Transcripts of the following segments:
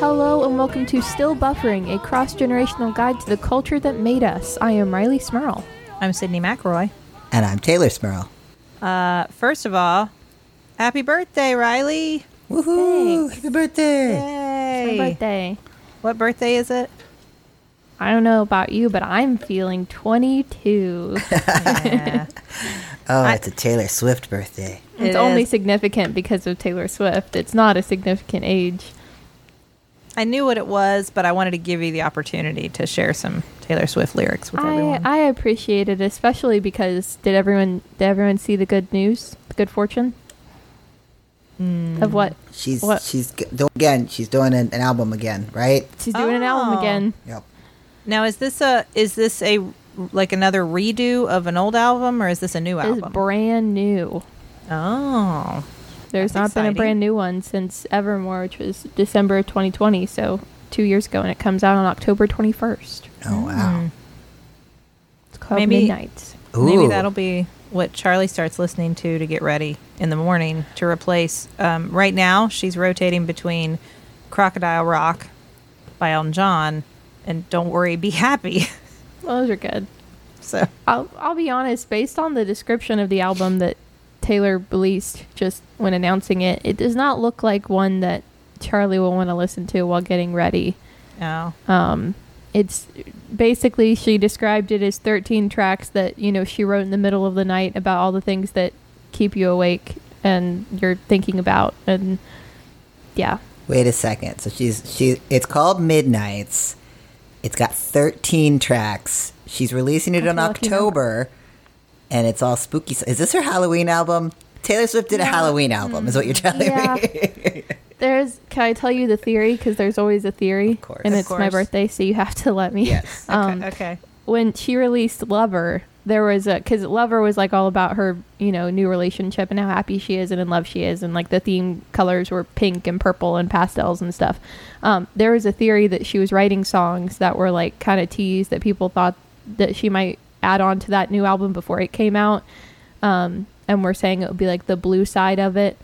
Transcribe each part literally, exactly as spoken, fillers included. Hello and welcome to Still Buffering, a cross-generational guide to the culture that made us. I am Riley Smurl. I'm Sydney McElroy. And I'm Taylor Smurl. Uh, first of all, happy birthday, Riley. Woohoo! Thanks. Happy birthday! Yay! Happy birthday. What birthday is it? I don't know about you, but I'm feeling twenty-two. Yeah. Oh, I, it's a Taylor Swift birthday. It's it only is. significant because of Taylor Swift. It's not a significant age. I knew what it was, but I wanted to give you the opportunity to share some Taylor Swift lyrics with I, everyone. I appreciate it, especially because did everyone did everyone see the good news, the good fortune mm. of what she's what? she's doing again? She's doing an, an album again, right? She's doing oh. an album again. Yep. Now is this a is this a like another redo of an old album, or is this a new album? It's brand new. Oh. There's That's not exciting. Been a brand new one since Evermore, which was December twenty twenty, so two years ago, and it comes out on October twenty-first. Oh, wow. Mm. It's called maybe, Midnights. Ooh. Maybe that'll be what Charlie starts listening to to get ready in the morning to replace. Um, right now, she's rotating between Crocodile Rock by Elton John and Don't Worry, Be Happy. Those are good. So I'll, I'll be honest, based on the description of the album that Taylor released just when announcing it, it does not look like one that Charlie will want to listen to while getting ready. Oh. Um, it's basically, she described it as thirteen tracks that, you know, she wrote in the middle of the night about all the things that keep you awake and you're thinking about. And yeah. Wait a second. So she's, she, it's called Midnights. It's got thirteen tracks. She's releasing it in October. And it's all spooky. Is this her Halloween album? Taylor Swift did yeah. a Halloween album, mm. is what you're telling yeah. me. There's. Can I tell you the theory? Because there's always a theory. Of course. And of it's course. my birthday, so you have to let me. Yes. Okay. Um, okay. When she released Lover, there was a... Because Lover was, like, all about her, you know, new relationship and how happy she is and in love she is. And, like, the theme colors were pink and purple and pastels and stuff. Um, there was a theory that she was writing songs that were, like, kind of teased that people thought that she might add on to that new album before it came out, um and we're saying it would be like the blue side of it,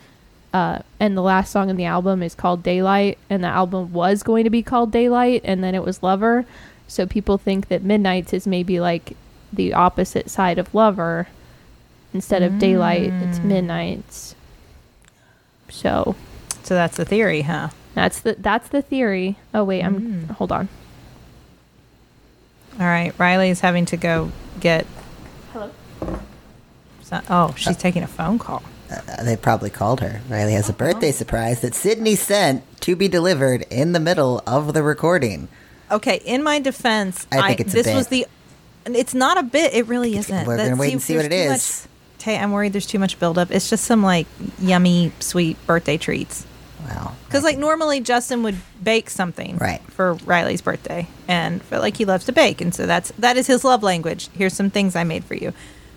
uh and the last song in the album is called Daylight, and the album was going to be called Daylight, and then it was Lover, so people think that Midnights is maybe like the opposite side of Lover. Instead of mm. Daylight, it's Midnights. So so that's the theory, huh? That's the that's the theory. Oh wait, I'm mm. hold on. All right, Riley's having to go get... Hello? Not, oh, she's uh, taking a phone call. Uh, they probably called her. Riley has a birthday oh. surprise that Sydney sent to be delivered in the middle of the recording. Okay, in my defense, I think I, it's a this bit. was the... It's not a bit. It really isn't. We're going to wait and see what it is. Much, Tay, I'm worried there's too much buildup. It's just some, like, yummy, sweet birthday treats. Wow. Because, like, normally Justin would bake something right. for Riley's birthday. And, but, like, he loves to bake. And so that's that is his love language. Here's some things I made for you.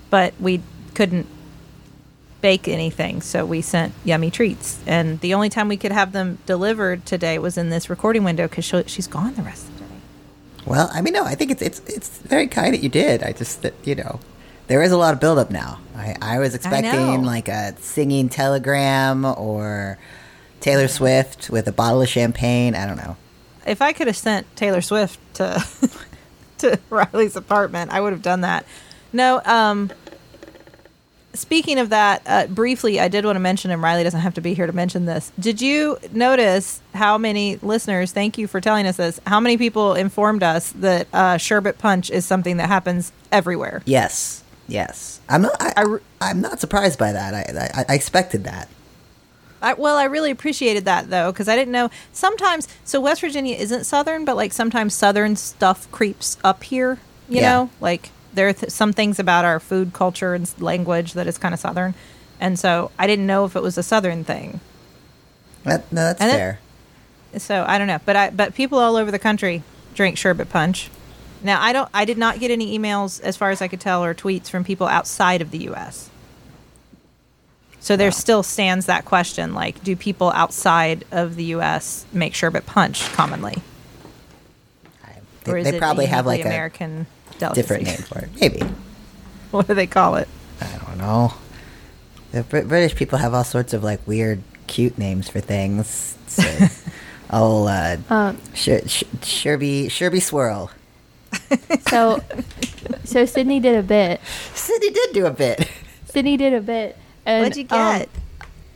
But we couldn't bake anything, so we sent yummy treats. And the only time we could have them delivered today was in this recording window because she's gone the rest of the day. Well, I mean, no, I think it's it's it's very kind that you did. I just, you know, there is a lot of buildup now. I, I was expecting, I like, a singing telegram or... Taylor Swift with a bottle of champagne. I don't know. If I could have sent Taylor Swift to to Riley's apartment, I would have done that. No. Um, speaking of that, uh, briefly, I did want to mention, and Riley doesn't have to be here to mention this. Did you notice how many listeners, thank you for telling us this, how many people informed us that uh, sherbet punch is something that happens everywhere? Yes. Yes. I'm not, I, I, I'm not surprised by that. I, I, I expected that. I, well, I really appreciated that, though, because I didn't know sometimes. So West Virginia isn't Southern, but like sometimes Southern stuff creeps up here, you yeah. know, like there are th- some things about our food culture and language that is kind of Southern. And so I didn't know if it was a Southern thing. That, no, that's and fair. It, so I don't know. But I but people all over the country drink sherbet punch. Now, I don't I did not get any emails, as far as I could tell, or tweets from people outside of the U S So there wow. still stands that question, like, do people outside of the U S make sherbet punch commonly? I, they or is they it probably have like American a delicacy? Different name for it, maybe. What do they call it? I don't know. The British people have all sorts of like weird, cute names for things. So I'll uh, um, sure, sure, sure be sure be swirl. So, so Sydney did a bit. Sydney did do a bit. Sydney did a bit. And, what'd you get?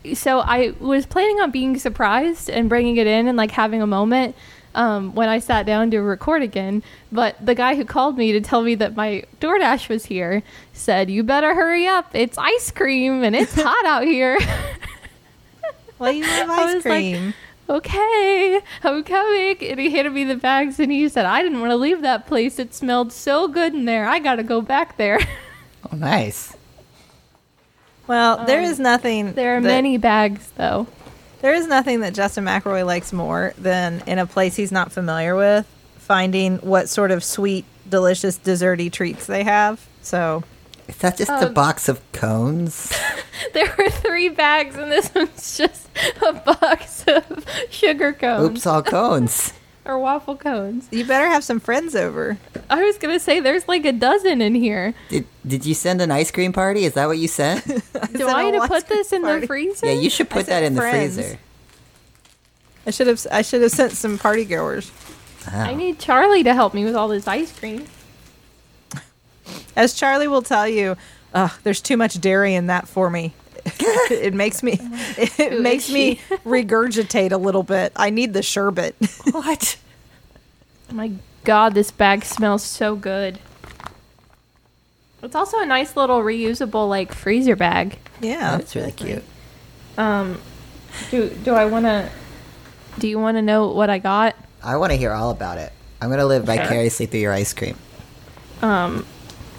Um, so I was planning on being surprised and bringing it in and like having a moment um, when I sat down to record again. But the guy who called me to tell me that my DoorDash was here said, "You better hurry up. It's ice cream and it's hot out here." Well, you love ice cream. Like, okay, I'm coming. And he handed me the bags and he said, I didn't want to leave that place. It smelled so good in there. I got to go back there. Oh, nice. Well, um, there is nothing. There are that, many bags, though. There is nothing that Justin McElroy likes more than in a place he's not familiar with, finding what sort of sweet, delicious, desserty treats they have. So. Is that just um, a box of cones? There were three bags, and this one's just a box of sugar cones. Oops, all cones. Or waffle cones. You better have some friends over. I was going to say, there's like a dozen in here. Did Did you send an ice cream party? Is that what you sent? I Do I need to put this party. in the freezer? Yeah, you should put that in friends. the freezer. I should have I should have sent some party goers. Oh. I need Charlie to help me with all this ice cream. As Charlie will tell you, oh, there's too much dairy in that for me. It makes me it Ooh, makes me regurgitate a little bit. I need the sherbet. What? Oh my God, this bag smells so good. It's also a nice little reusable like freezer bag. Yeah, it's really cute. Um, do do I want to? Do you want to know what I got? I want to hear all about it. I'm gonna live okay. vicariously through your ice cream. Um.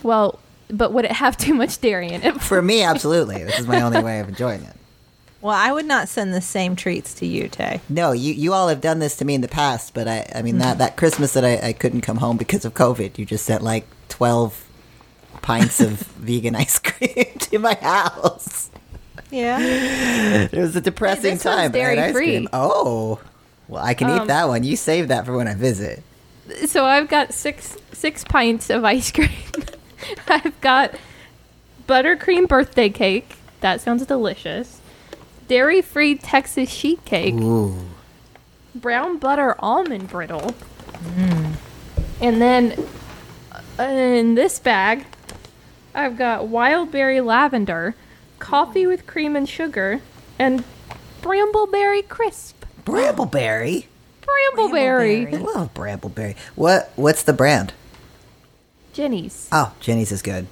Well, but would it have too much dairy in it? For me, absolutely. This is my only way of enjoying it. Well, I would not send the same treats to you, Tay. No, you, you all have done this to me in the past, but I, I mean, mm-hmm. that, that Christmas that I, I couldn't come home because of COVID, you just sent like twelve pints of vegan ice cream to my house. Yeah. It was a depressing hey, this time. Dairy ice free. Cream. Oh, well, I can um, eat that one. You save that for when I visit. So I've got six six pints of ice cream. I've got buttercream birthday cake. That sounds delicious. Dairy-free Texas sheet cake. Ooh. Brown butter almond brittle. Mm. And then in this bag, I've got wild berry lavender, coffee with cream and sugar, and brambleberry crisp. Brambleberry? Brambleberry. Brambleberry. I love brambleberry. What? What's the brand? Jenny's. Oh, Jenny's is good.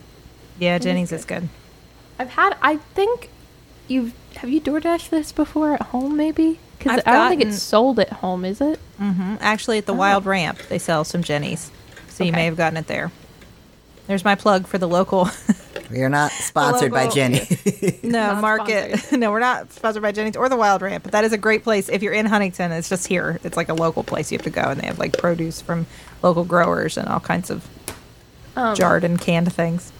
Yeah, Jenny's, Jenny's good. is good. I've had, I think you've, have you DoorDashed this before at home maybe? Because I don't think it's sold at home, is it? Mm-hmm. Actually, at the oh. Wild Ramp, they sell some Jenny's. So okay. you may have gotten it there. There's my plug for the local. We are not sponsored by Jenny. No, market. No, we're not sponsored by Jenny's or the Wild Ramp, but that is a great place. If you're in Huntington, it's just here. It's like a local place you have to go, and they have like produce from local growers and all kinds of Um, jarred and canned things.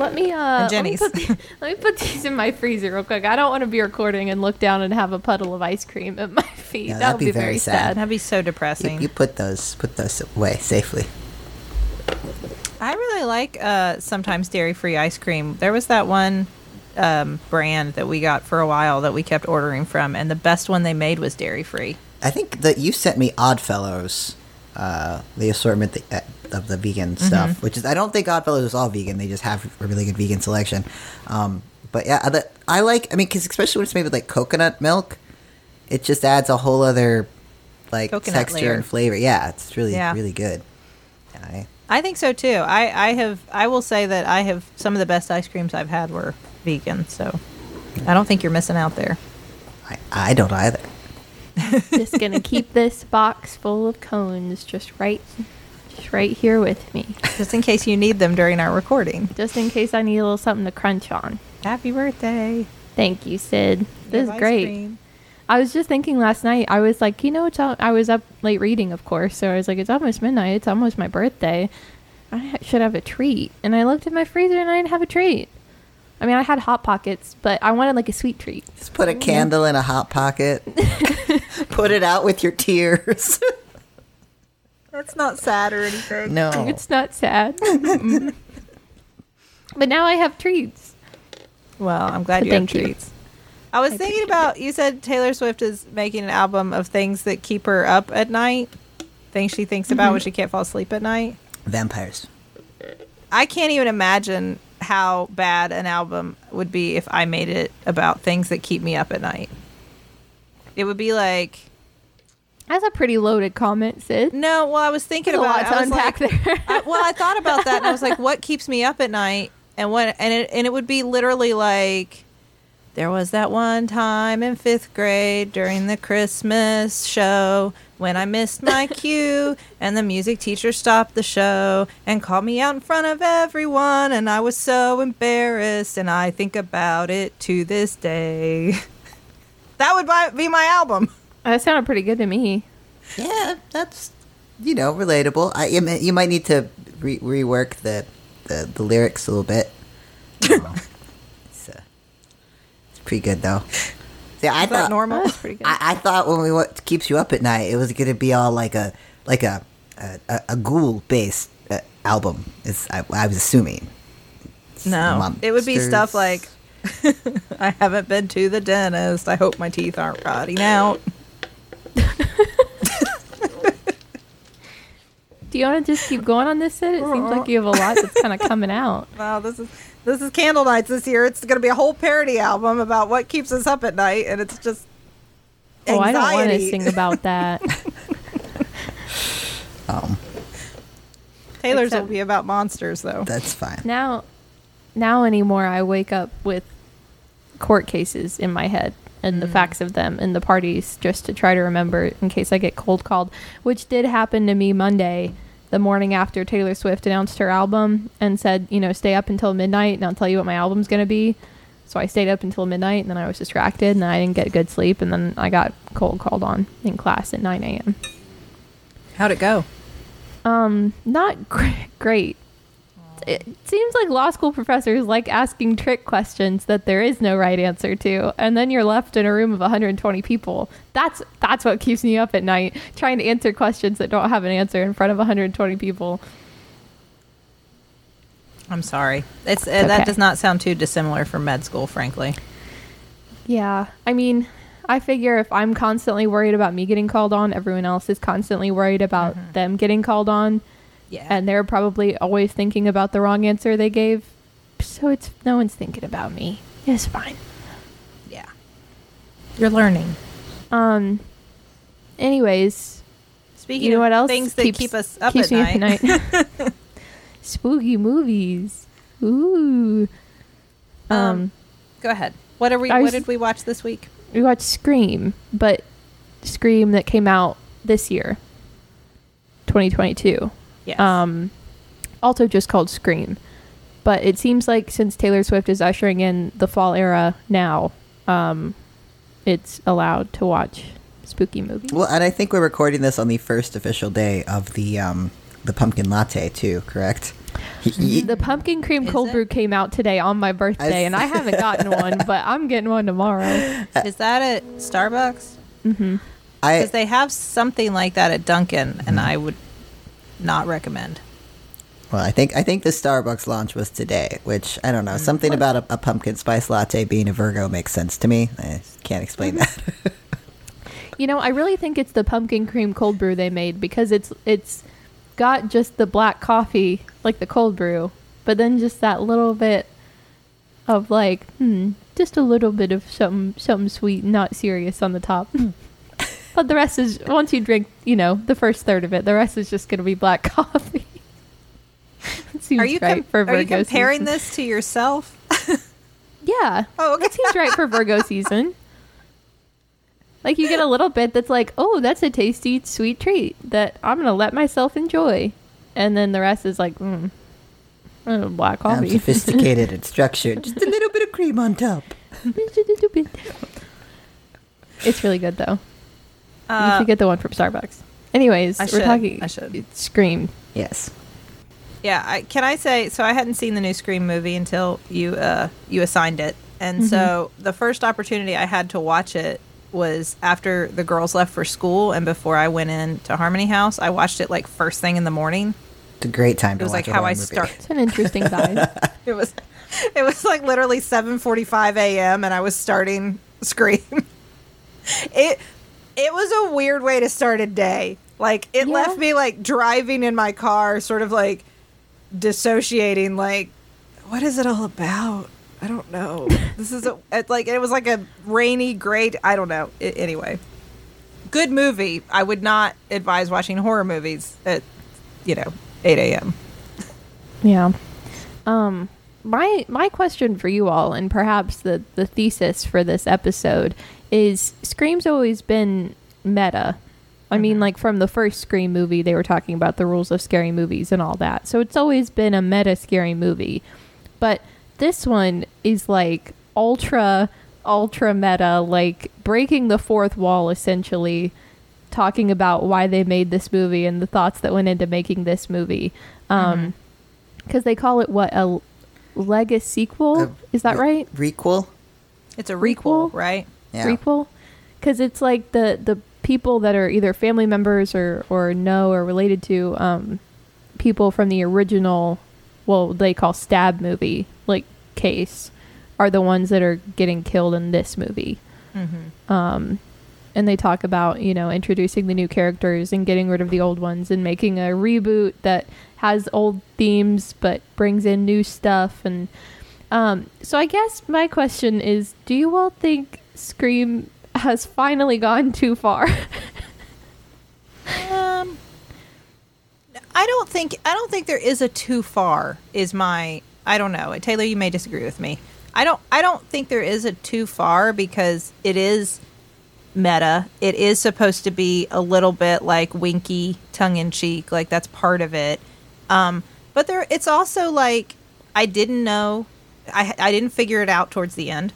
Let me, uh, let me, put the, let me put these in my freezer real quick. I don't want to be recording and look down and have a puddle of ice cream at my feet. No, that would be, be very sad. sad. That'd be so depressing. You, you put those put those away safely. I really like uh, sometimes dairy-free ice cream. There was that one um, brand that we got for a while that we kept ordering from, and the best one they made was dairy-free. I think that you sent me Oddfellows, uh, the assortment that. Uh, of the vegan stuff, mm-hmm. which is, I don't think Oddfellows is all vegan. They just have a really good vegan selection. Um, but yeah, I, I like, I mean, because especially when it's made with like coconut milk, it just adds a whole other like coconut texture layer. and flavor. Yeah, it's really, yeah. really good. I, I think so too. I, I have, I will say that I have some of the best ice creams I've had were vegan. So I don't think you're missing out there. I, I don't either. I'm just going to keep this box full of cones just right right here with me, just in case you need them during our recording, just in case I need a little something to crunch on. Happy birthday. Thank you, Sid. This is great cream. I was just thinking last night, I was like, you know, it's all, I was up late reading, of course, so I was like, it's almost midnight, it's almost my birthday, I should have a treat. And I looked at my freezer and I didn't have a treat. I mean, I had Hot Pockets, but I wanted like a sweet treat. Just put a candle in a Hot Pocket. Put it out with your tears. That's not sad or anything. No. It's not sad. But now I have treats. Well, I'm glad you have treats. I was I thinking about, it. You said Taylor Swift is making an album of things that keep her up at night. Things she thinks about mm-hmm. when she can't fall asleep at night. Vampires. I can't even imagine how bad an album would be if I made it about things that keep me up at night. It would be like... That's a pretty loaded comment, Sid. No, well, I was thinking There's about a lot it. To unpack like, there. I, well, I thought about that, and I was like, "What keeps me up at night?" And what, and it, and it would be literally like, "There was that one time in fifth grade during the Christmas show when I missed my cue, and the music teacher stopped the show and called me out in front of everyone, and I was so embarrassed, and I think about it to this day." That would be my album. That sounded pretty good to me. Yeah, that's, you know, relatable. I you, you might need to re- rework the, the the lyrics a little bit. Oh. it's, uh, it's pretty good though. See, I Is thought that normal. That's pretty good. I, I thought when we what keeps you up at night, it was going to be all like a like a a, a ghoul based uh, album. Is I, I was assuming. It's no, monsters. It would be stuff like, "I haven't been to the dentist. I hope my teeth aren't rotting out." Do you want to just keep going on this set? It seems like you have a lot that's kind of coming out. Wow, this is this is Candle Nights this year. It's going to be a whole parody album about what keeps us up at night, and it's just anxiety. Oh, I don't want to sing about that. um, Taylor's Except, will be about monsters, though. That's fine. Now, now anymore, I wake up with court cases in my head. And the mm. facts of them and the parties, just to try to remember in case I get cold called, which did happen to me Monday, the morning after Taylor Swift announced her album and said, you know, stay up until midnight and I'll tell you what my album's going to be. So I stayed up until midnight and then I was distracted and I didn't get good sleep. And then I got cold called on in class at nine a.m. How'd it go? Um, not gr- great. It seems like law school professors like asking trick questions that there is no right answer to, and then you're left in a room of one hundred twenty people. That's that's what keeps me up at night, trying to answer questions that don't have an answer in front of one hundred twenty people. I'm sorry. It's, uh, it's okay. That does not sound too dissimilar from med school, frankly. Yeah. I mean, I figure if I'm constantly worried about me getting called on, everyone else is constantly worried about mm-hmm. them getting called on. Yeah. And they're probably always thinking about the wrong answer they gave. So it's no one's thinking about me. It's fine. Yeah. You're learning. Um. Anyways. Speaking you know of what else things keeps, that keep us up at night. Up at night. Spooky movies. Ooh. Um, um. Go ahead. What are we? What did we watch this week? We watched Scream, but Scream that came out this year, twenty twenty-two. Yes. Um, also just called Scream. But it seems like since Taylor Swift is ushering in the fall era now, um, it's allowed to watch spooky movies. Well, and I think we're recording this on the first official day of the um, the pumpkin latte, too, correct? The pumpkin cream is cold it? brew came out today on my birthday, I s- and I haven't gotten one, but I'm getting one tomorrow. Is that at Starbucks? Mm-hmm. Because they have something like that at Dunkin', mm-hmm. and I would... not recommend. Well, I think I think the Starbucks launch was today, which I don't know. Something about a, a pumpkin spice latte being a Virgo makes sense to me. I can't explain that. You know, I really think it's the pumpkin cream cold brew they made because it's it's got just the black coffee, like the cold brew, but then just that little bit of like, hmm, just a little bit of something, something sweet, not serious on the top. But the rest is, once you drink, you know, the first third of it, the rest is just going to be black coffee. Seems are you right com- for Virgo Are you comparing season. This to yourself? Yeah. Oh, okay. It seems right for Virgo season. Like, you get a little bit that's like, oh, that's a tasty, sweet treat that I'm going to let myself enjoy. And then the rest is like, hmm, black coffee. I'm sophisticated and structured. Just a little bit of cream on top. It's really good, though. Uh, you should get the one from Starbucks. Anyways, I we're should. talking I should. Scream. Yes. Yeah, I, can I say, so I hadn't seen the new Scream movie until you uh, you assigned it. And mm-hmm. so the first opportunity I had to watch it was after the girls left for school and before I went in to Harmony House. I watched it like first thing in the morning. It's a great time to watch it. It was watch like how I start. It's an interesting time. it was It was like literally seven forty-five a.m. and I was starting Scream. It it was a weird way to start a day. Like, it yeah. left me, like, driving in my car, sort of, like, dissociating, like, what is it all about? I don't know. This is, a, it, like, it was, like, a rainy, gray, I don't know. It, anyway. Good movie. I would not advise watching horror movies at, you know, eight a.m. Yeah. Um, my my question for you all, and perhaps the, the thesis for this episode, is Scream's always been meta. I mean, like, from the first Scream movie, they were talking about the rules of scary movies and all that. So it's always been a meta scary movie. But this one is, like, ultra, ultra meta, like, breaking the fourth wall, essentially, talking about why they made this movie and the thoughts that went into making this movie. Um, because mm-hmm. they call it, what, a legacy sequel? A, is that right? Requel? It's a requel, right? Yeah. Requel? Because it's, like, the... the people that are either family members or or know or related to um people from the original, well, they call Stab movie, like, case, are the ones that are getting killed in this movie. Mm-hmm. um and they talk about, you know, introducing the new characters and getting rid of the old ones and making a reboot that has old themes but brings in new stuff. And um so I guess my question is, do you all think Scream has finally gone too far? um, I don't think I don't think there is a too far. Is my I don't know. Taylor, you may disagree with me. I don't I don't think there is a too far, because it is meta. It is supposed to be a little bit like winky, tongue in cheek. Like, that's part of it. Um, but there, it's also like I didn't know. I I didn't figure it out towards the end.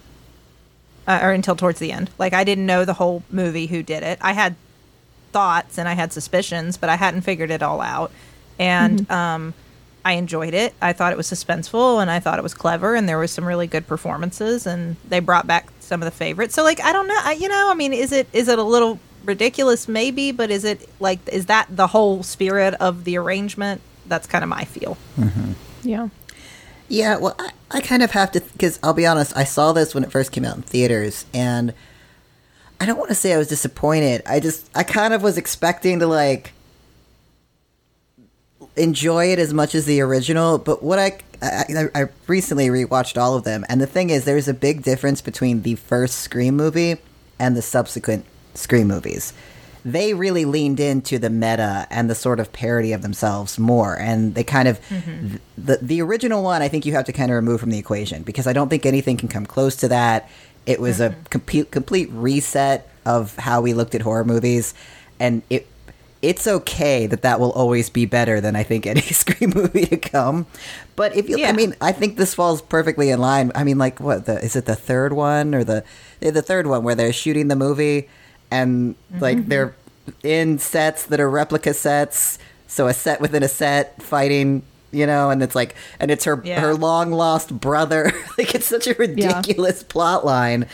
Uh, or until towards the end. Like, I didn't know the whole movie who did it. I had thoughts and I had suspicions, but I hadn't figured it all out. And mm-hmm. um, I enjoyed it. I thought it was suspenseful, and I thought it was clever, and there was some really good performances, and they brought back some of the favorites. So, like, I don't know. I, you know, I mean, is it is it a little ridiculous? Maybe, but is it, like, is that the whole spirit of the arrangement? That's kind of my feel. Mm-hmm. Yeah. Yeah, well, I, I kind of have to, because I'll be honest, I saw this when it first came out in theaters, and I don't want to say I was disappointed. I just, I kind of was expecting to, like, enjoy it as much as the original, but what I, I, I recently rewatched all of them, and the thing is, there's a big difference between the first Scream movie and the subsequent Scream movies. They really leaned into the meta and the sort of parody of themselves more. And they kind of, mm-hmm. the the original one, I think you have to kind of remove from the equation, because I don't think anything can come close to that. It was mm-hmm. a complete, complete reset of how we looked at horror movies. And it it's okay that that will always be better than I think any Scream movie to come. But if you, yeah. I mean, I think this falls perfectly in line. I mean, like, what, the, is it the third one or the, the third one where they're shooting the movie? And, like, mm-hmm. they're in sets that are replica sets, so a set within a set fighting, you know, and it's like, and it's her yeah. her long-lost brother. Like, it's such a ridiculous yeah. plot line.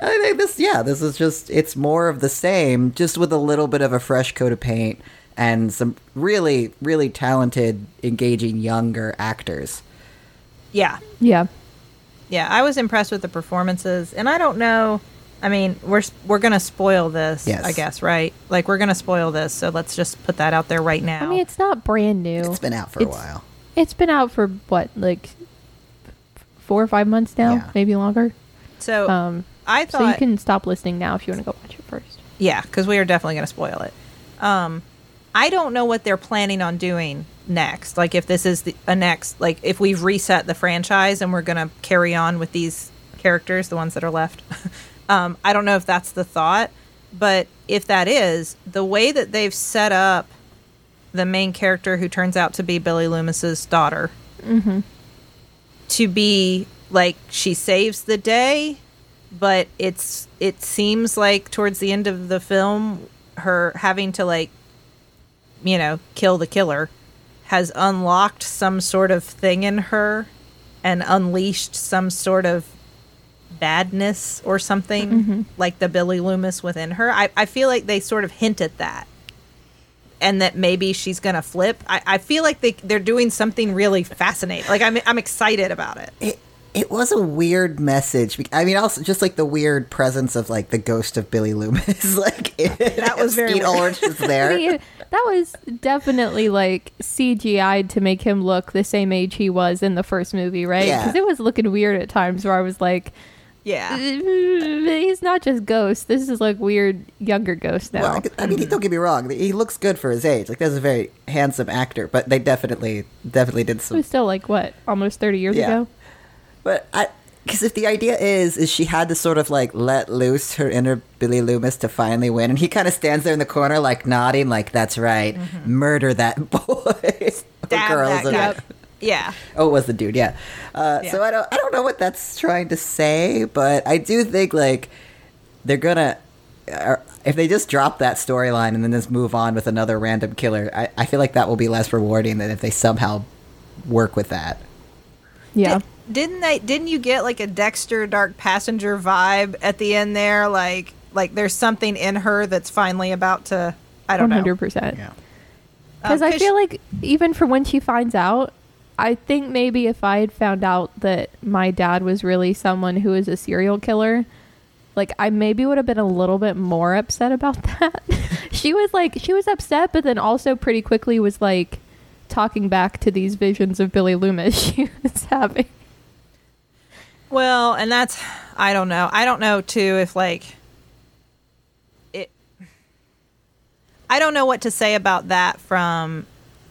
I think this, yeah, this is just, it's more of the same, just with a little bit of a fresh coat of paint and some really, really talented, engaging younger actors. Yeah. Yeah. Yeah, I was impressed with the performances, and I don't know... I mean, we're we're going to spoil this, yes. I guess, right? Like, we're going to spoil this, so let's just put that out there right now. I mean, it's not brand new. It's been out for it's, a while. It's been out for, what, like, four or five months now? Yeah. Maybe longer? So, um, I thought... So you can stop listening now if you want to go watch it first. Yeah, because we are definitely going to spoil it. Um, I don't know what they're planning on doing next. Like, if this is the, a next... Like, if we've reset the franchise and we're going to carry on with these characters, the ones that are left... Um, I don't know if that's the thought, but if that is, the way that they've set up the main character, who turns out to be Billy Loomis's daughter, mm-hmm. to be, like, she saves the day, but it's it seems like towards the end of the film, her having to, like, you know, kill the killer has unlocked some sort of thing in her and unleashed some sort of badness or something, mm-hmm. like the Billy Loomis within her. I, I feel like they sort of hint at that, and that maybe she's gonna flip. I, I feel like they, they're doing something really fascinating. Like, I'm I'm excited about it. it It was a weird message. I mean, also just like the weird presence of like the ghost of Billy Loomis. Like it, that was very Skeet Ulrich was there. I mean, that was definitely like C G I'd to make him look the same age he was in the first movie, right? Because yeah. it was looking weird at times where I was like, yeah, he's not just ghost. This is like weird younger ghost now. Well, I mean, don't get me wrong. He looks good for his age. Like, that's a very handsome actor. But they definitely, definitely did some. It was still like what, almost thirty years yeah. ago. But I, because if the idea is, is she had to sort of like let loose her inner Billy Loomis to finally win, and he kind of stands there in the corner like nodding, like that's right, mm-hmm. murder that boy, Stab girls, that guy. Yeah. Oh, it was the dude. Yeah. Uh, yeah. So I don't, I don't know what that's trying to say, but I do think like they're gonna, uh, if they just drop that storyline and then just move on with another random killer, I, I feel like that will be less rewarding than if they somehow work with that. Yeah. Did- Didn't they? Didn't you get like a Dexter Dark Passenger vibe at the end there? Like, like there's something in her that's finally about to. I don't know. one hundred percent Yeah. Because um, I feel she, like even for when she finds out, I think maybe if I had found out that my dad was really someone who is a serial killer, like I maybe would have been a little bit more upset about that. She was like, she was upset, but then also pretty quickly was like talking back to these visions of Billy Loomis she was having. Well, and that's, I don't know. I don't know, too, if, like, it, I don't know what to say about that from,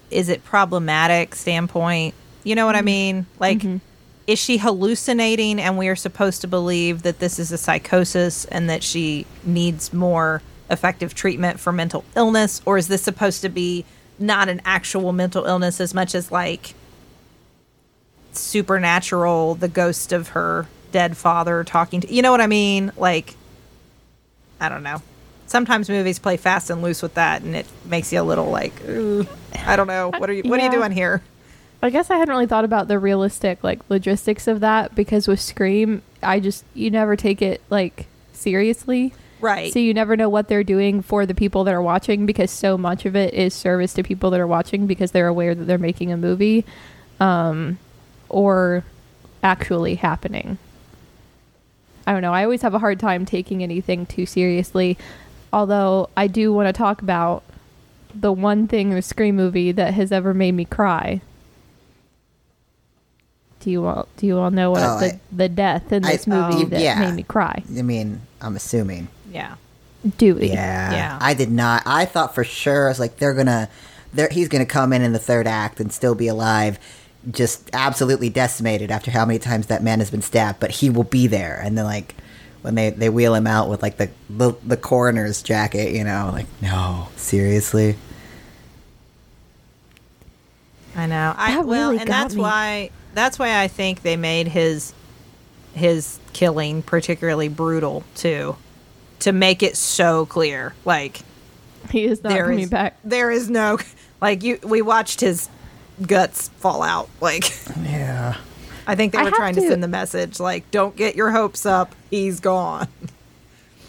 is it problematic standpoint? You know what I mean? Like, mm-hmm. is she hallucinating and we are supposed to believe that this is a psychosis and that she needs more effective treatment for mental illness? Or is this supposed to be not an actual mental illness as much as, like, supernatural, the ghost of her dead father talking to, you know what I mean? Like, I don't know. Sometimes movies play fast and loose with that, and it makes you a little like, ooh, I don't know. What are you? What yeah. are you doing here? I guess I hadn't really thought about the realistic like logistics of that, because with Scream, I just you never take it like seriously, right? So you never know what they're doing for the people that are watching, because so much of it is service to people that are watching because they're aware that they're making a movie. Um, or actually happening. I don't know. I always have a hard time taking anything too seriously. Although I do want to talk about the one thing in a Scream movie that has ever made me cry. Do you all do you all know what oh, the, I, the death in this I, movie oh, that yeah. made me cry? I mean, I'm assuming. Yeah. Dewey. Yeah. yeah. I did not. I thought for sure. I was like, they're going to, he's going to come in in the third act and still be alive. Just absolutely decimated after how many times that man has been stabbed, but he will be there. And then, like, when they, they wheel him out with like the, the the coroner's jacket, you know, like, no, seriously. I know. I that well, really and that's me. why that's why I think they made his his killing particularly brutal too, to make it so clear, like he is not coming is, back. There is no like you. We watched his guts fall out, like yeah I think they were trying to, to send the message like, don't get your hopes up, he's gone.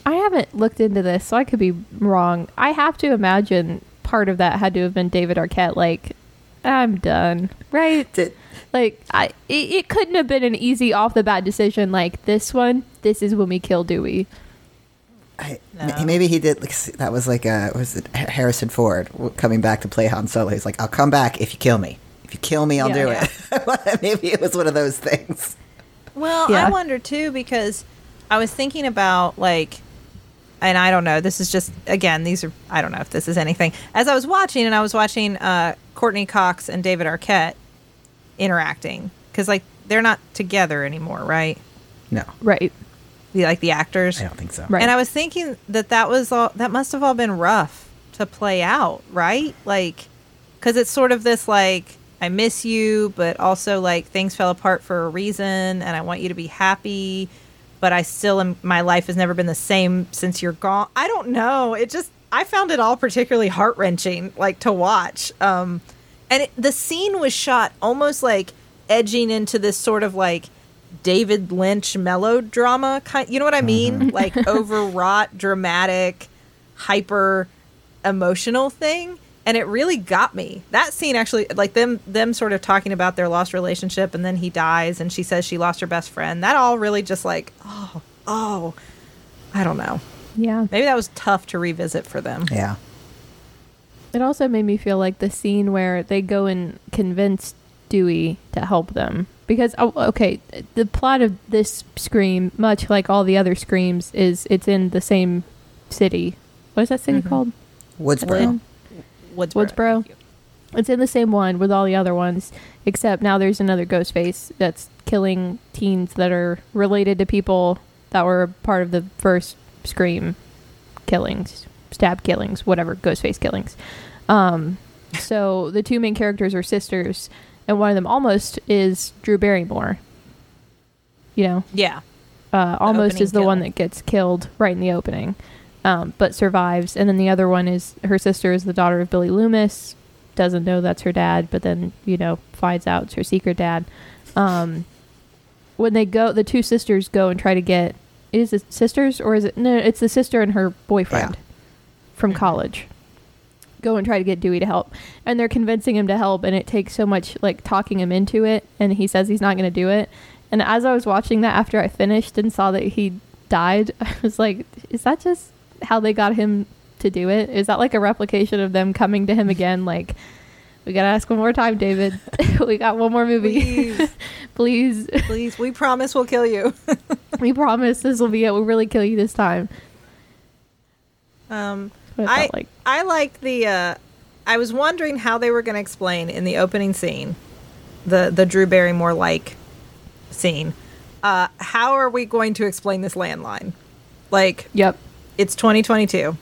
I haven't looked into this, so I could be wrong. I have to imagine part of that had to have been David Arquette like, I'm done, right? Did, like I it, it couldn't have been an easy off the bat decision like, this one this is when we kill Dewey. I, no. Maybe he did. Like, that was like a was it Harrison Ford coming back to play Han Solo? He's like, "I'll come back if you kill me. If you kill me, I'll yeah, do yeah. it." Maybe it was one of those things. Well, yeah. I wonder too, because I was thinking about like, and I don't know. This is just again, these are I don't know if this is anything. As I was watching, and I was watching uh, Courtney Cox and David Arquette interacting, because like they're not together anymore, right? No, right. Like the actors, I don't think so. Right. And I was thinking that that was all. That must have all been rough to play out, right? Like, because it's sort of this like, I miss you, but also like things fell apart for a reason, and I want you to be happy, but I still am. My life has never been the same since you're gone. I don't know. It just I found it all particularly heart wrenching, like to watch. Um, and it, the scene was shot almost like edging into this sort of like David Lynch melodrama kind, you know what I mean? Mm-hmm. Like overwrought, dramatic, hyper emotional thing. And it really got me. That scene actually, like them them sort of talking about their lost relationship, and then he dies and she says she lost her best friend. That all really just like, oh, oh, I don't know. Yeah. Maybe that was tough to revisit for them. Yeah. It also made me feel like the scene where they go and convince Dewey to help them. Because, oh, okay, the plot of this Scream, much like all the other Screams, is it's in the same city. What is that city mm-hmm. called? Woodsboro. Woodsboro. Woodsboro. It's in the same one with all the other ones, except now there's another Ghostface that's killing teens that are related to people that were part of the first Scream killings, stab killings, whatever, Ghostface killings. Um, so the two main characters are sisters, and one of them almost is Drew Barrymore. You know? Yeah. Uh, almost is the one that gets killed right in the opening. Um, but survives. And then the other one is her sister is the daughter of Billy Loomis. Doesn't know that's her dad, but then, you know, finds out it's her secret dad. Um, when they go, the two sisters go and try to get, is it sisters or is it, no, it's the sister and her boyfriend yeah. from college. Go and try to get Dewey to help. And they're convincing him to help. And it takes so much like talking him into it. And he says he's not going to do it. And as I was watching that after I finished and saw that he died, I was like, is that just how they got him to do it? Is that like a replication of them coming to him again, like, we gotta ask one more time, David? We got one more movie. please. please please we promise we'll kill you. We promise this will be it. We'll really kill you this time. um I like. I like the uh I was wondering how they were going to explain in the opening scene, the the Drew Barrymore like scene, uh how are we going to explain this landline? Like, yep, it's twenty twenty-two.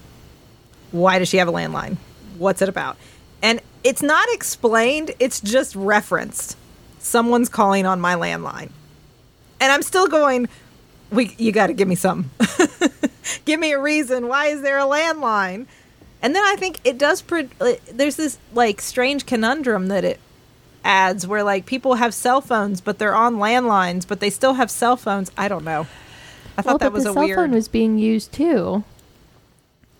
Why does she have a landline? What's it about? And it's not explained. It's just referenced. Someone's calling on my landline. And I'm still going, "We, you got to give me something. Give me a reason. Why is there a landline?" And then I think it does. Pre- there's this like strange conundrum that it adds where like people have cell phones, but they're on landlines, but they still have cell phones. I don't know. I thought well, that was a weird... Well, but the cell phone was being used, too,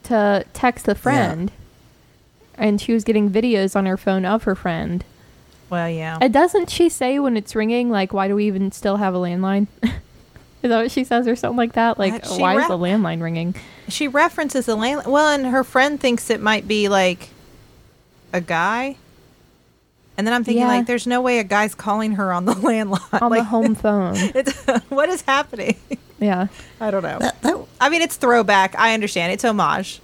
to text the friend. Yeah. And she was getting videos on her phone of her friend. Well, yeah. And doesn't she say when it's ringing, like, why do we even still have a landline? Is that what she says or something like that? Like, uh, why re- is the landline ringing? She references the landline. Well, and her friend thinks it might be, like, a guy. And then I'm thinking, yeah. like, there's no way a guy's calling her on the landline. On like, the home phone. It's, what is happening? Yeah. I don't know. That, that, I mean, it's throwback. I understand. It's homage.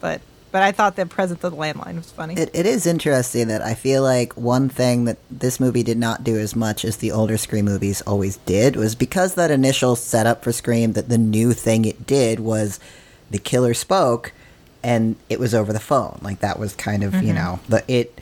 But but I thought the presence of the landline was funny. It, it is interesting that I feel like one thing that this movie did not do as much as the older Scream movies always did was because that initial setup for Scream, that the new thing it did was the killer spoke and it was over the phone. Like, that was kind of, mm-hmm. you know, the it...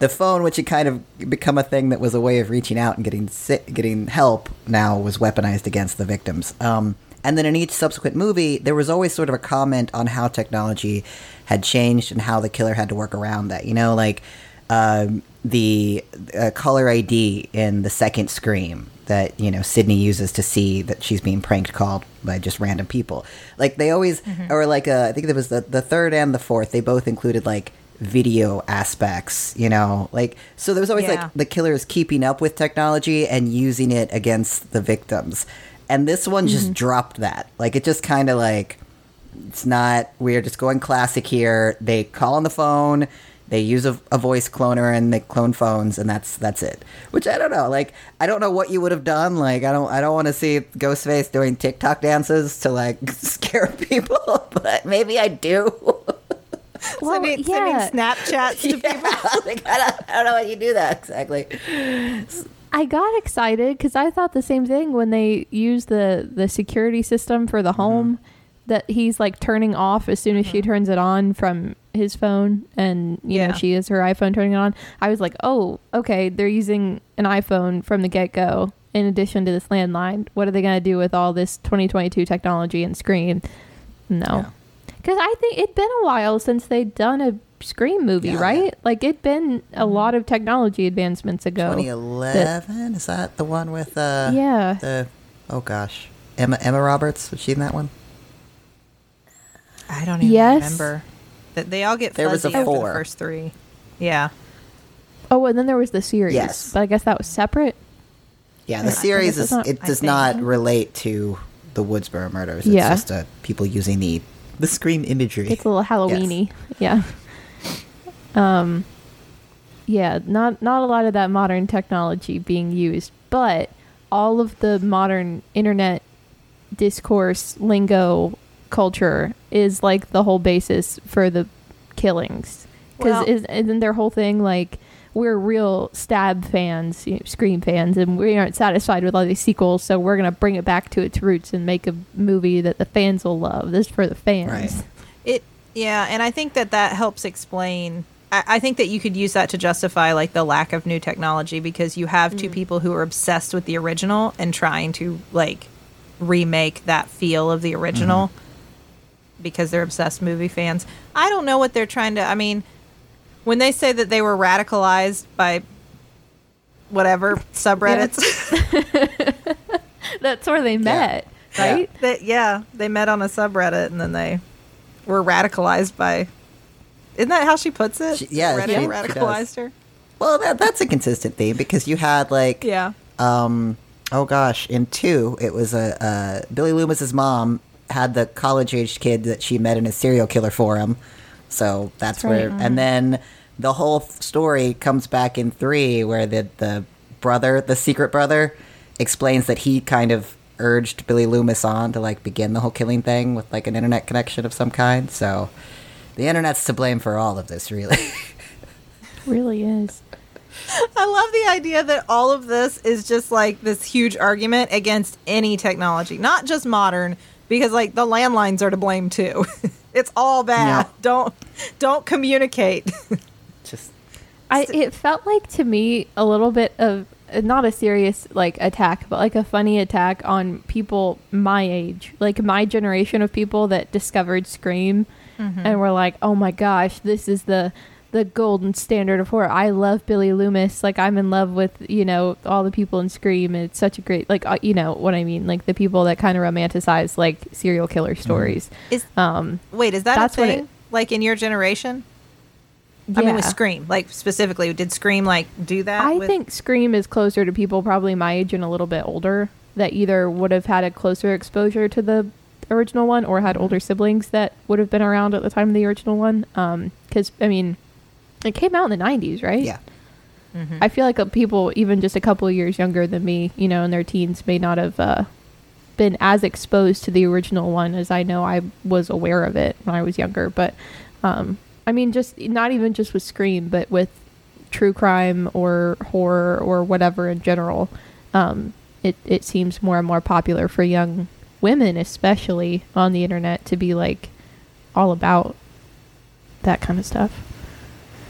The phone, which had kind of become a thing that was a way of reaching out and getting si- getting help, now was weaponized against the victims. Um, and then in each subsequent movie, there was always sort of a comment on how technology had changed and how the killer had to work around that. You know, like um, the uh, caller I D in the second Scream that, you know, Sydney uses to see that she's being pranked called by just random people. Like they always, mm-hmm. or like uh, I think there was the, the third and the fourth, they both included like video aspects, you know, like, so there was always yeah. like the killer is keeping up with technology and using it against the victims. And this one just mm-hmm. dropped that. Like, it just kind of like, it's not, we're just going classic here. They call on the phone, they use a, a voice cloner and they clone phones, and that's that's it. Which I don't know, like, I don't know what you would have done. Like, I don't I don't want to see Ghostface doing TikTok dances to like scare people, but maybe I do. Well, sending, yeah. sending Snapchats to yeah. people. Like, I, don't, I don't know how you do that exactly. I got excited because I thought the same thing when they used the, the security system for the home mm-hmm. that he's like turning off as soon as mm-hmm. she turns it on from his phone. And, you yeah. know, she is her iPhone turning it on. I was like, oh, okay, they're using an iPhone from the get-go in addition to this landline. What are they going to do with all this twenty twenty-two technology and Scream? No. Yeah. Because I think it'd been a while since they'd done a Scream movie, yeah. right? Like, it'd been a lot of technology advancements ago. twenty eleven? That, is that the one with, uh... Yeah. The, oh, gosh. Emma Emma Roberts? Was she in that one? I don't even yes. remember. They all get fuzzy there was a four. After the first three. Yeah. Oh, and then there was the series. Yes. But I guess that was separate. Yeah, the series, is not, it does not relate to the Woodsboro murders. It's yeah. just uh, people using the, the Scream imagery. It's a little Halloween-y. Yes. Yeah. Um, yeah, not, not a lot of that modern technology being used, but all of the modern internet discourse, lingo, culture is like the whole basis for the killings. Because well, isn't, isn't their whole thing like... We're real Stab fans, you know, Scream fans, and we aren't satisfied with all these sequels, so we're going to bring it back to its roots and make a movie that the fans will love. This is for the fans. Right. It, yeah, and I think that that helps explain... I, I think that you could use that to justify like the lack of new technology, because you have two mm. people who are obsessed with the original and trying to like remake that feel of the original mm. because they're obsessed movie fans. I don't know what they're trying to... I mean... When they say that they were radicalized by whatever subreddits, that's where they met, yeah. right? Yeah. They, yeah, they met on a subreddit, and then they were radicalized by. Isn't that how she puts it? She, yeah, Reddit yeah. radicalized her. Well, that that's a consistent theme because you had like, yeah, um, oh gosh, in two, it was a uh, Billy Loomis's mom had the college-aged kid that she met in a serial killer forum. So that's, that's where, right. and then the whole story comes back in three, where the the brother, the secret brother, explains that he kind of urged Billy Loomis on to like begin the whole killing thing with like an internet connection of some kind. So the internet's to blame for all of this, really. Really is. I love the idea that all of this is just like this huge argument against any technology, not just modern, because like the landlines are to blame too. It's all bad. Yeah. Don't don't communicate. Just I it felt like to me a little bit of not a serious like attack, but like a funny attack on people my age, like my generation of people that discovered Scream mm-hmm. and were like, "Oh my gosh, this is the the golden standard of horror. I love Billy Loomis. Like I'm in love with, you know, all the people in Scream. It's such a great, like, uh, you know what I mean? Like the people that kind of romanticize like serial killer stories. Is, um, wait, is that that's a thing? What it, like in your generation? Yeah. I mean, with Scream, like specifically, did Scream like do that? I with- think Scream is closer to people probably my age and a little bit older that either would have had a closer exposure to the original one or had older siblings that would have been around at the time of the original one. Um, 'cause I mean, it came out in the nineties, right? Yeah. Mm-hmm. I feel like people, even just a couple of years younger than me, you know, in their teens, may not have uh, been as exposed to the original one as I know I was aware of it when I was younger. But, um, I mean, just not even just with Scream, but with true crime or horror or whatever in general, um, it, it seems more and more popular for young women, especially on the internet, to be like all about that kind of stuff.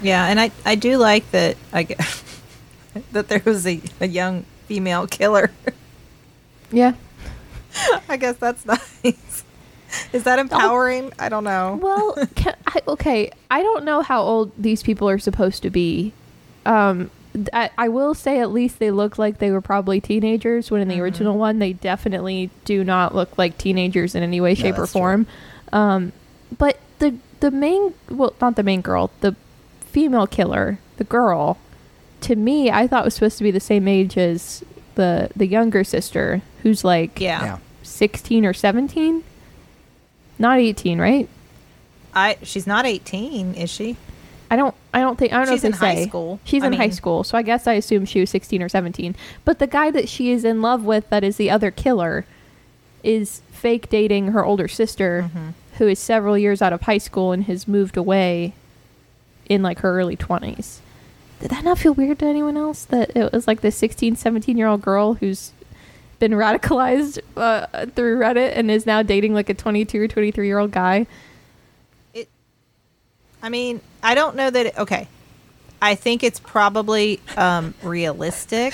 Yeah, and I, I do like that I that there was a, a young female killer. Yeah. I guess that's nice. Is that empowering? Oh, I don't know. Well, can I, okay, I don't know how old these people are supposed to be. Um, I, I will say at least they look like they were probably teenagers, when in the mm-hmm. original one they definitely do not look like teenagers in any way, shape, no, or form. Um, but the the main, well, not the main girl, the female killer, the girl, to me, I thought was supposed to be the same age as the the younger sister, who's like yeah. yeah. sixteen or seventeen, not eighteen, right? I she's not eighteen, is she? I don't I don't think I don't she's know if they say. She's in high school. She's I in mean, high school, so I guess I assume she was sixteen or seventeen. But the guy that she is in love with, that is the other killer, is fake dating her older sister, mm-hmm. who is several years out of high school and has moved away in like her early twenties. Did that not feel weird to anyone else, that it was like this sixteen, seventeen year old girl who's been radicalized uh, through Reddit and is now dating like a twenty-two, twenty-three year old guy? It. I mean, I don't know that. It, okay. I think it's probably um, realistic.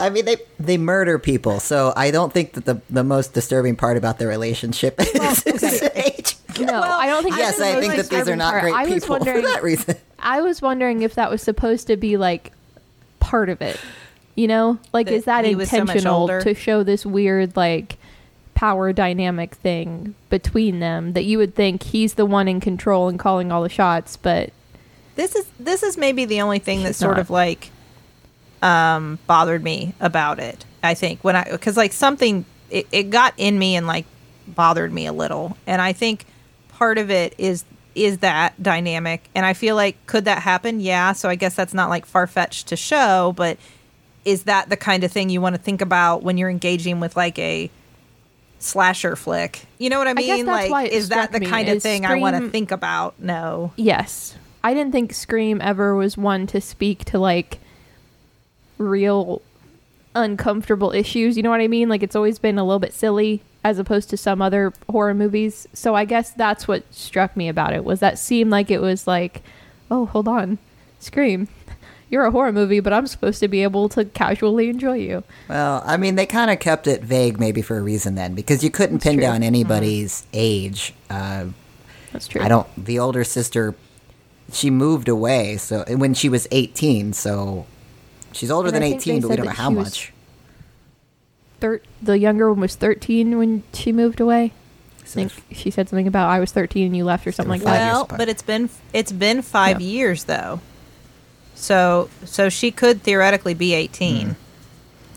I mean, they they murder people, so I don't think that the, the most disturbing part about their relationship well, is okay. age. No, well, I don't think. Yes, I think that these are not great people for that reason. I was wondering if that was supposed to be like part of it, you know, like that, is that intentional so to show this weird like power dynamic thing between them, that you would think he's the one in control and calling all the shots, but This is this is maybe the only thing that sort of like um, bothered me about it. I think when I because like something it, it got in me and like bothered me a little, and I think part of it is is that dynamic. And I feel like could that happen? Yeah. So I guess that's not like far-fetched to show, but is that the kind of thing you want to think about when you're engaging with like a slasher flick? You know what I mean? I like, is that the kind of thing Scream... I want to think about? No. Yes. I didn't think Scream ever was one to speak to like real uncomfortable issues. You know what I mean? Like it's always been a little bit silly as opposed to some other horror movies. So I guess that's what struck me about it was that seemed like it was like, oh, hold on, Scream. You're a horror movie, but I'm supposed to be able to casually enjoy you. Well, I mean, they kind of kept it vague maybe for a reason then, because you couldn't that's pin true. down anybody's mm-hmm. age. Uh, that's true. I don't, the older sister, she moved away so when she was eighteen, so she's older and than eighteen, but we don't know how much. Thir- the younger one was thirteen when she moved away. So I think she said something about I was thirteen and you left or something like that. Well, but it's been it's been five yeah. years though, so so she could theoretically be eighteen. Mm.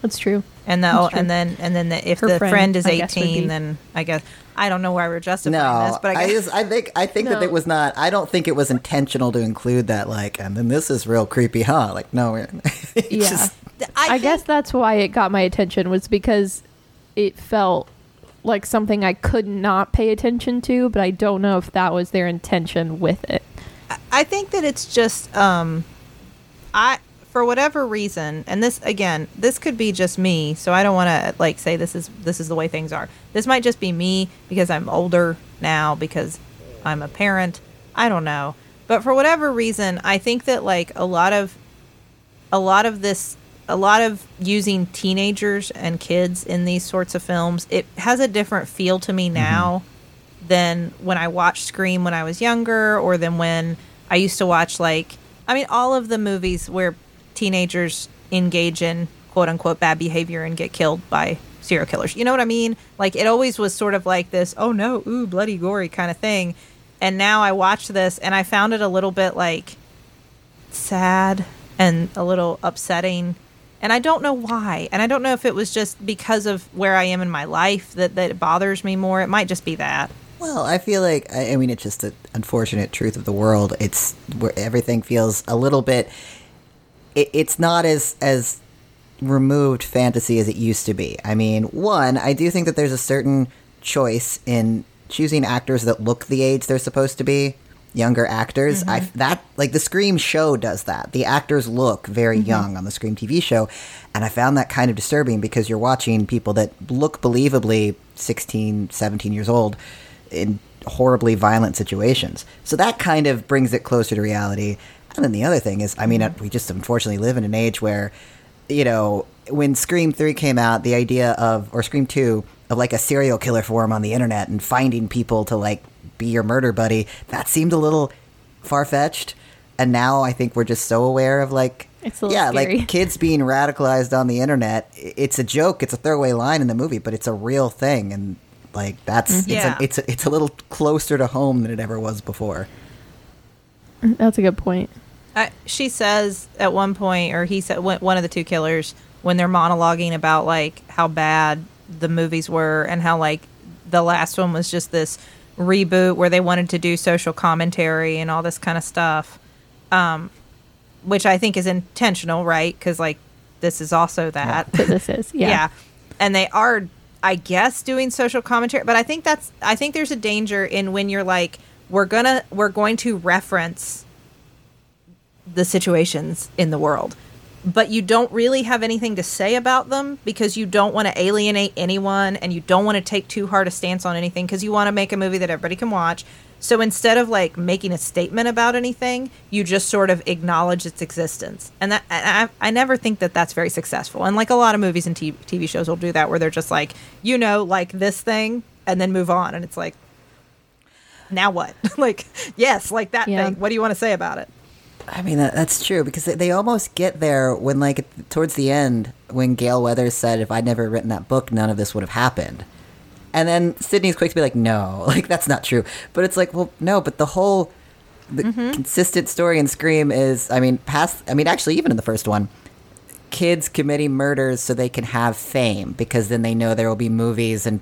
That's true. And though, and then and then the, if Her the friend, friend is I eighteen, be, then I guess I don't know why we're justifying no, this, but I, guess, I just I think I think no. that it was not. I don't think it was intentional to include that. Like, and then this is real creepy, huh? Like, no, we're, yeah. Just, I, I guess that's why it got my attention was because it felt like something I could not pay attention to, but I don't know if that was their intention with it. I think that it's just, um, I for whatever reason, and this again, this could be just me, so I don't want to like say this is this is the way things are. This might just be me because I'm older now, because I'm a parent. I don't know, but for whatever reason, I think that like a lot of a lot of this. A lot of using teenagers and kids in these sorts of films, it has a different feel to me now mm-hmm. than when I watched Scream when I was younger, or than when I used to watch, like, I mean, all of the movies where teenagers engage in quote-unquote bad behavior and get killed by serial killers. You know what I mean? Like, it always was sort of like this, oh, no, ooh, bloody, gory kind of thing. And now I watch this, and I found it a little bit, like, sad and a little upsetting. And I don't know why. And I don't know if it was just because of where I am in my life that, that it bothers me more. It might just be that. Well, I feel like, I mean, it's just the unfortunate truth of the world. It's where everything feels a little bit, it, it's not as, as removed fantasy as it used to be. I mean, one, I do think that there's a certain choice in choosing actors that look the age they're supposed to be. Younger actors, mm-hmm. I that like the Scream show does that. The actors look very mm-hmm. young on the Scream T V show, and I found that kind of disturbing because you're watching people that look believably sixteen, seventeen years old in horribly violent situations. So that kind of brings it closer to reality. And then the other thing is, I mean, we just unfortunately live in an age where, you know, when Scream three came out, the idea of, or Scream two, of like a serial killer forum on the internet and finding people to like be your murder buddy, that seemed a little far-fetched. And now I think we're just so aware of like, it's a little yeah, scary. Like kids being radicalized on the internet. It's a joke. It's a throwaway line in the movie, but it's a real thing. And like that's yeah. it's, a, it's, a, it's a little closer to home than it ever was before. That's a good point. Uh, she says at one point, or he said, one of the two killers, when they're monologuing about like how bad the movies were and how like the last one was just this reboot where they wanted to do social commentary and all this kind of stuff, um which I think is intentional, right? Because like this is also that yeah, this is yeah. yeah and they are I guess doing social commentary, but I think that's I think there's a danger in when you're like we're gonna we're going to reference the situations in the world, but you don't really have anything to say about them because you don't want to alienate anyone and you don't want to take too hard a stance on anything because you want to make a movie that everybody can watch. So instead of like making a statement about anything, you just sort of acknowledge its existence. And that I, I never think that that's very successful. And like a lot of movies and T V shows will do that where they're just like, you know, like this thing and then move on. And it's like, now what? Like, yes, like that yeah. thing. What do you want to say about it? I mean, that, that's true, because they almost get there when, like, towards the end, when Gail Weathers said, if I'd never written that book, none of this would have happened. And then Sydney's quick to be like, no, like, that's not true. But it's like, well, no, but the whole the mm-hmm. consistent story in Scream is, I mean, past, I mean, actually, even in the first one, kids committing murders so they can have fame, because then they know there will be movies and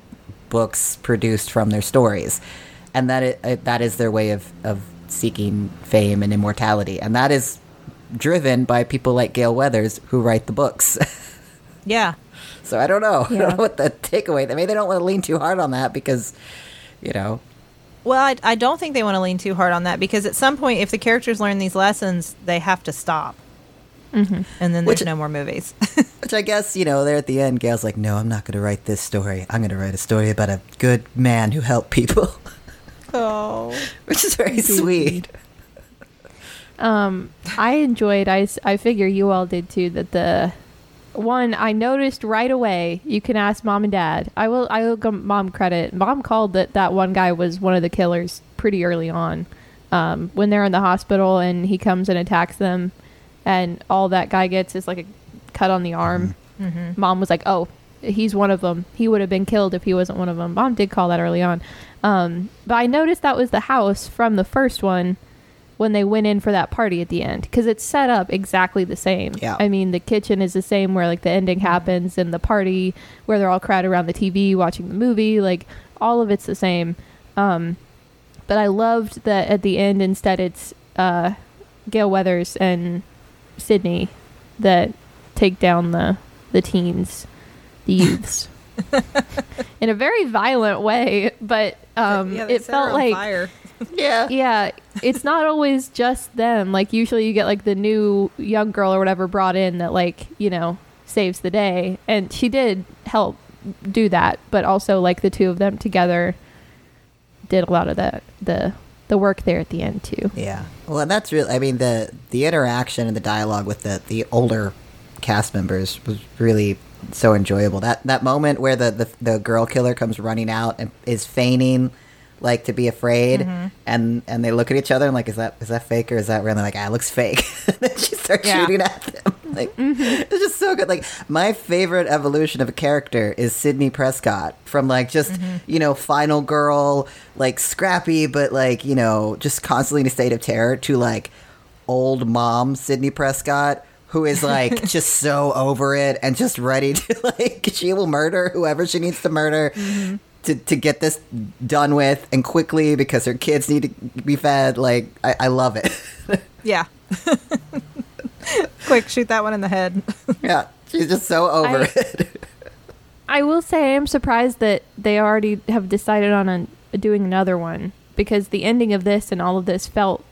books produced from their stories. And that it, it, that is their way of, of seeking fame and immortality. And that is driven by people like Gail Weathers, who write the books. Yeah. So I don't know. Yeah. I don't know what the takeaway. Maybe they don't want to lean too hard on that because, you know. Well, I, I don't think they want to lean too hard on that, because at some point, if the characters learn these lessons, they have to stop. Mm-hmm. And then which, there's no more movies. Which I guess, you know, there at the end, Gail's like, no, I'm not going to write this story. I'm going to write a story about a good man who helped people. Oh. Which is very sweet. Um, I enjoyed, I, I figure you all did too, that the... One, I noticed right away, you can ask mom and dad. I will I will give mom credit. Mom called that that one guy was one of the killers pretty early on. Um, when they're in the hospital and he comes and attacks them, and all that guy gets is like a cut on the arm. Mm-hmm. Mom was like, oh, he's one of them. He would have been killed if he wasn't one of them. Mom did call that early on. Um, but I noticed that was the house from the first one, when they went in for that party at the end, because it's set up exactly the same. Yeah. I mean, the kitchen is the same where like the ending happens, and the party where they're all crowded around the T V watching the movie, like all of it's the same. Um, but I loved that at the end, instead it's uh, Gail Weathers and Sydney that take down the, the teens, the youths in a very violent way. But um, yeah, it felt like... Fire. Yeah. Yeah. It's not always just them. Like, usually you get, like, the new young girl or whatever brought in that, like, you know, saves the day. And she did help do that. But also, like, the two of them together did a lot of the, the, the work there at the end, too. Yeah. Well, and that's really, I mean, the, the interaction and the dialogue with the, the older cast members was really so enjoyable. That that moment where the, the, the girl killer comes running out and is feigning, like, to be afraid, mm-hmm. and and they look at each other and like, is that is that fake or is that real? And they're like, ah, it looks fake. And then she starts yeah. shooting at them. Like, mm-hmm. It's just so good. Like, my favorite evolution of a character is Sydney Prescott, from like just mm-hmm. you know, final girl, like scrappy but like, you know, just constantly in a state of terror, to like old mom Sydney Prescott, who is like just so over it and just ready to, like, she will murder whoever she needs to murder. Mm-hmm. To, to get this done with and quickly, because her kids need to be fed. Like, I, I love it. Yeah. Quick, shoot that one in the head. Yeah. She's just so over I, it. I will say I'm surprised that they already have decided on a, doing another one, because the ending of this and all of this felt...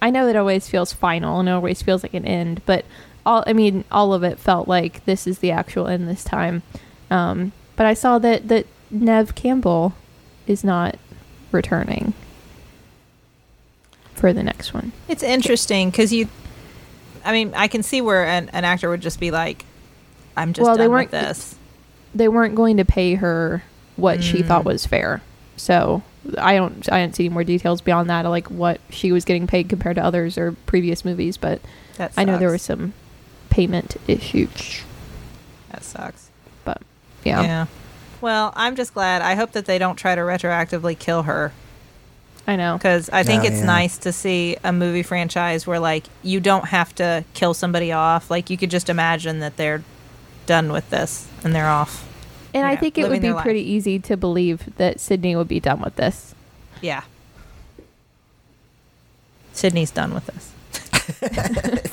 I know it always feels final and it always feels like an end, but all I mean, all of it felt like this is the actual end this time. Um, but I saw that... that Nev Campbell is not returning for the next one. It's interesting because you, I mean, I can see where an, an actor would just be like, I'm just well, done they weren't, with this. They weren't going to pay her what mm. she thought was fair. So I don't, I didn't see any more details beyond that, of like what she was getting paid compared to others or previous movies. But I know there was some payment issues. That sucks. But yeah. Yeah. Well, I'm just glad. I hope that they don't try to retroactively kill her. I know. Because I think oh, it's yeah. nice to see a movie franchise where, like, you don't have to kill somebody off. Like, you could just imagine that they're done with this and they're off. And I know, think it would be pretty easy to believe that Sydney would be done with this. Yeah. Sydney's done with this.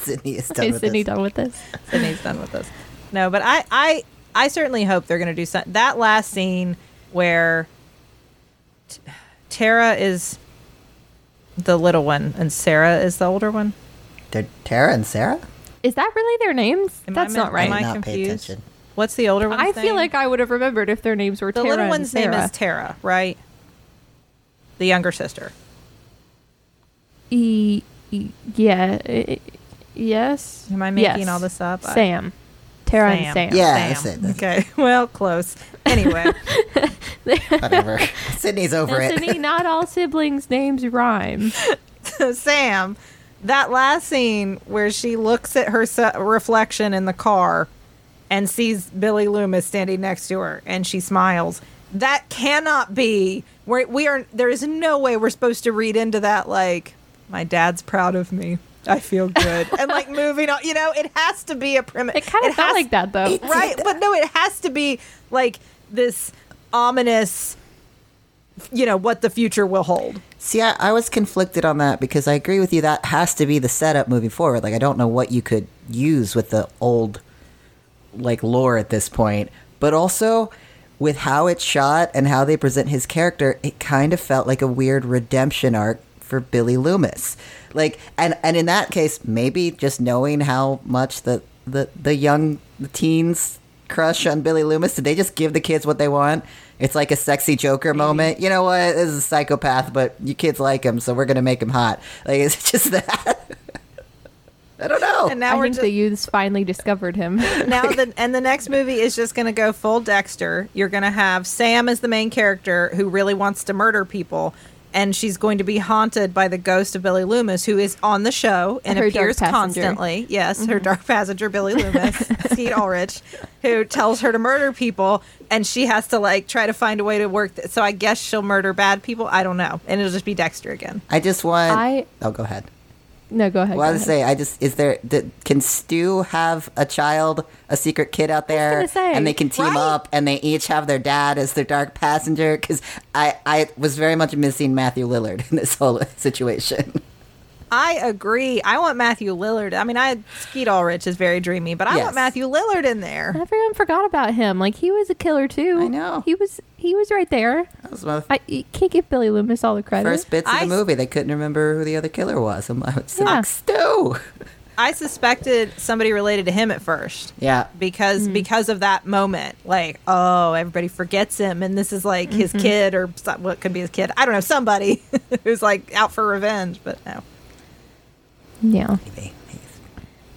Sydney is done is with Sydney this. done with this? Sydney's done with this. No, but I... I I certainly hope they're going to do something. That last scene where t- Tara is the little one and Sarah is the older one. They're Tara and Sarah? Is that really their names? Am That's I, not right. Am I, I confused? What's the older one's I name? I feel like I would have remembered if their names were the Tara and Sarah. The little one's name is Tara, right? The younger sister. E, e yeah. E, yes. Am I making yes. all this up? Sam. I- Tara Sam. and Sam. Yeah, Sam. I said okay. Well, close. Anyway. Whatever. Sydney's over it. Sydney, not all siblings' names rhyme. So Sam, that last scene where she looks at her se- reflection in the car and sees Billy Loomis standing next to her and she smiles. That cannot be. We're, we are. There is no way we're supposed to read into that, like, my dad's proud of me. I feel good. And like moving on, you know, it has to be a primitive. It kind of felt like that though. Right. But no, it has to be like this ominous, you know, what the future will hold. See, I, I was conflicted on that because I agree with you. That has to be the setup moving forward. Like, I don't know what you could use with the old like lore at this point, but also with how it's shot and how they present his character, it kind of felt like a weird redemption arc for Billy Loomis. Like, and, and in that case, maybe just knowing how much the, the, the young teens crush on Billy Loomis, did they just give the kids what they want? It's like a sexy Joker moment. You know what? This is a psychopath, but you kids like him, so we're going to make him hot. Like, is it just that? I don't know. And now I we're think just, the youths finally discovered him. Now the, and the next movie is just going to go full Dexter. You're going to have Sam as the main character who really wants to murder people. And she's going to be haunted by the ghost of Billy Loomis, who is on the show and her appears constantly. Yes, mm-hmm. Her dark passenger, Billy Loomis, Steve Ulrich, who tells her to murder people. And she has to, like, try to find a way to work. Th- so I guess she'll murder bad people. I don't know. And it'll just be Dexter again. I just want... I... Oh, go ahead. No, go ahead. Well, go I was going to say, I just, is there, did, can Stu have a child, a secret kid out there, and they can team right? up, and they each have their dad as their dark passenger? Because I, I was very much missing Matthew Lillard in this whole situation. I agree. I want Matthew Lillard. I mean, I Skeet Ulrich is very dreamy, but I yes. want Matthew Lillard in there. Everyone forgot about him. Like, he was a killer too. I know. He was he was right there. That was my f- I you can't give Billy Loomis all the credit. First bits I, of the movie, they couldn't remember who the other killer was. I'm like, yeah. Stu. I suspected somebody related to him at first. Yeah. Because mm-hmm. because of that moment. Like, oh, everybody forgets him, and this is like mm-hmm. his kid, or what well, could be his kid. I don't know, somebody who's like out for revenge, but no. Yeah.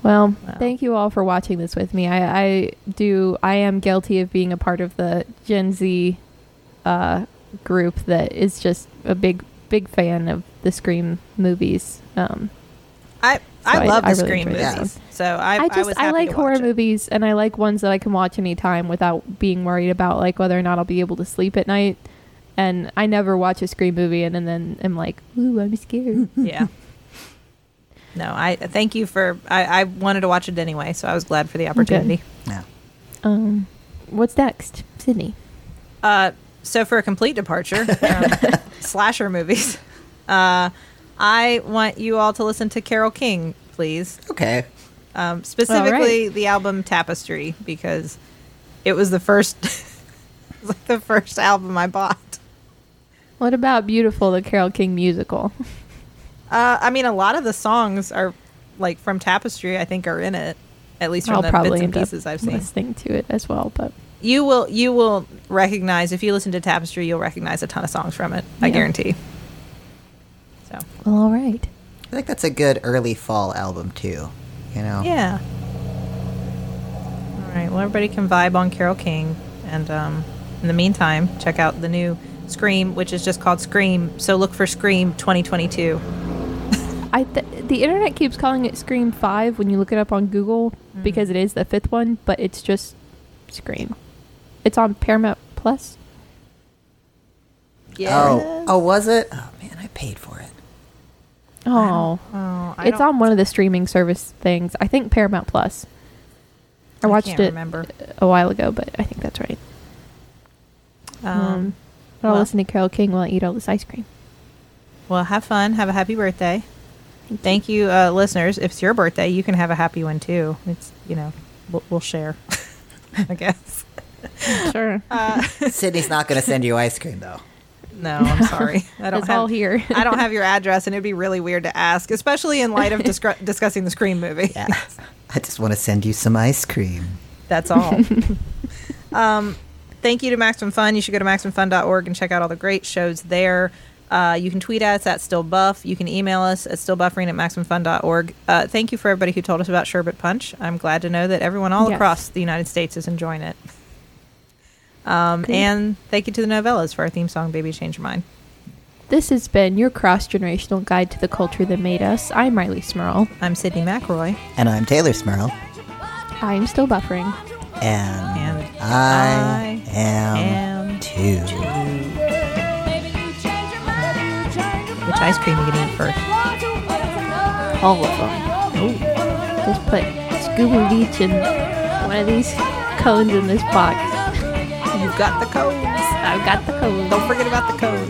Well, wow. Thank you all for watching this with me. I, I do. I am guilty of being a part of the Gen Z uh, group that is just a big, big fan of the Scream movies. Um, I I so love I, the I really Scream movies. Those. So I I, just, I, was happy I like to horror watch movies, and I like ones that I can watch anytime without being worried about like whether or not I'll be able to sleep at night. And I never watch a Scream movie and, and then I'm like, ooh, I'm scared. Yeah. No, I thank you for. I, I wanted to watch it anyway, so I was glad for the opportunity. Okay. Yeah. Um, what's next, Sydney? Uh, so for a complete departure from slasher movies, uh, I want you all to listen to Carole King, please. Okay. Um, specifically right. the album Tapestry, because it was the first, it was like the first album I bought. What about Beautiful, the Carole King musical? Uh, I mean, a lot of the songs are like from Tapestry. I think are in it, at least from I'll the probably bits and pieces I've seen. Listening to it as well, but you will you will recognize if you listen to Tapestry, you'll recognize a ton of songs from it. Yeah. I guarantee. So well, all right. I think that's a good early fall album too. You know. Yeah. All right. Well, everybody can vibe on Carole King, and um, in the meantime, check out the new Scream, which is just called Scream. So look for Scream twenty twenty-two. I th- the internet keeps calling it Scream five when you look it up on Google mm. because it is the fifth one, but it's just Scream. It's on Paramount Plus. Yeah. Oh. oh, was it? Oh man, I paid for it. Oh, oh I it's on one of the streaming service things. I think Paramount Plus. I, I watched can't it remember. a while ago, but I think that's right. Um, um but I'll well. listen to Carole King while I eat all this ice cream. Well, have fun. Have a happy birthday. Thank you, uh, listeners. If it's your birthday, you can have a happy one, too. It's, you know, we'll, we'll share, I guess. Sure. Uh, Sydney's not going to send you ice cream, though. No, I'm sorry. I don't it's have, all here. I don't have your address, and it would be really weird to ask, especially in light of dis- discussing the Scream movie. Yeah. I just want to send you some ice cream. That's all. um, thank you to Maximum Fun. You should go to maximum fun dot org and check out all the great shows there. Uh, you can tweet at us at StillBuff. You can email us at still buffering at maximum fun dot org. Uh, thank you for everybody who told us about Sherbet Punch. I'm glad to know that everyone all yes. across the United States is enjoying it. Um, cool. And thank you to the Novellas for our theme song, Baby Change Your Mind. This has been your cross-generational guide to the culture that made us. I'm Riley Smurl. I'm Sydney McRoy. And I'm Taylor Smurl. I'm Still Buffering. And, and I, I am, am too. too. Which ice cream are you going to eat first? all of them. Ooh. Just put Scuba Beach in one of these cones in this box. You've got the cones. I've got the cones. Don't forget about the cones.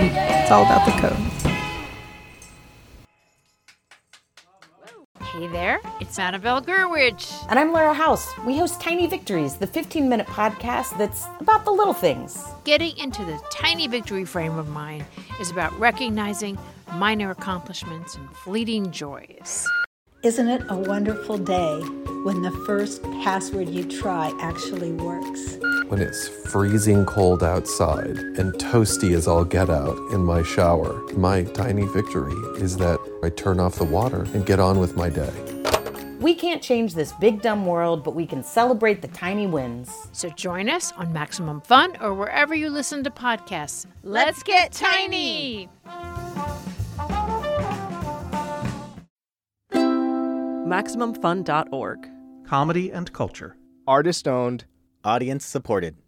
It's all about the cones. Hey there, it's Annabelle Gurwitch. And I'm Laura House. We host Tiny Victories, the fifteen-minute podcast that's about the little things. Getting into the tiny victory frame of mind is about recognizing minor accomplishments and fleeting joys. Isn't it a wonderful day when the first password you try actually works? When it's freezing cold outside and toasty as all get out in my shower, my tiny victory is that I turn off the water and get on with my day. We can't change this big dumb world, but we can celebrate the tiny wins. So join us on Maximum Fun or wherever you listen to podcasts. Let's get tiny! Maximum Fun dot org. Comedy and culture. Artist owned. Audience supported.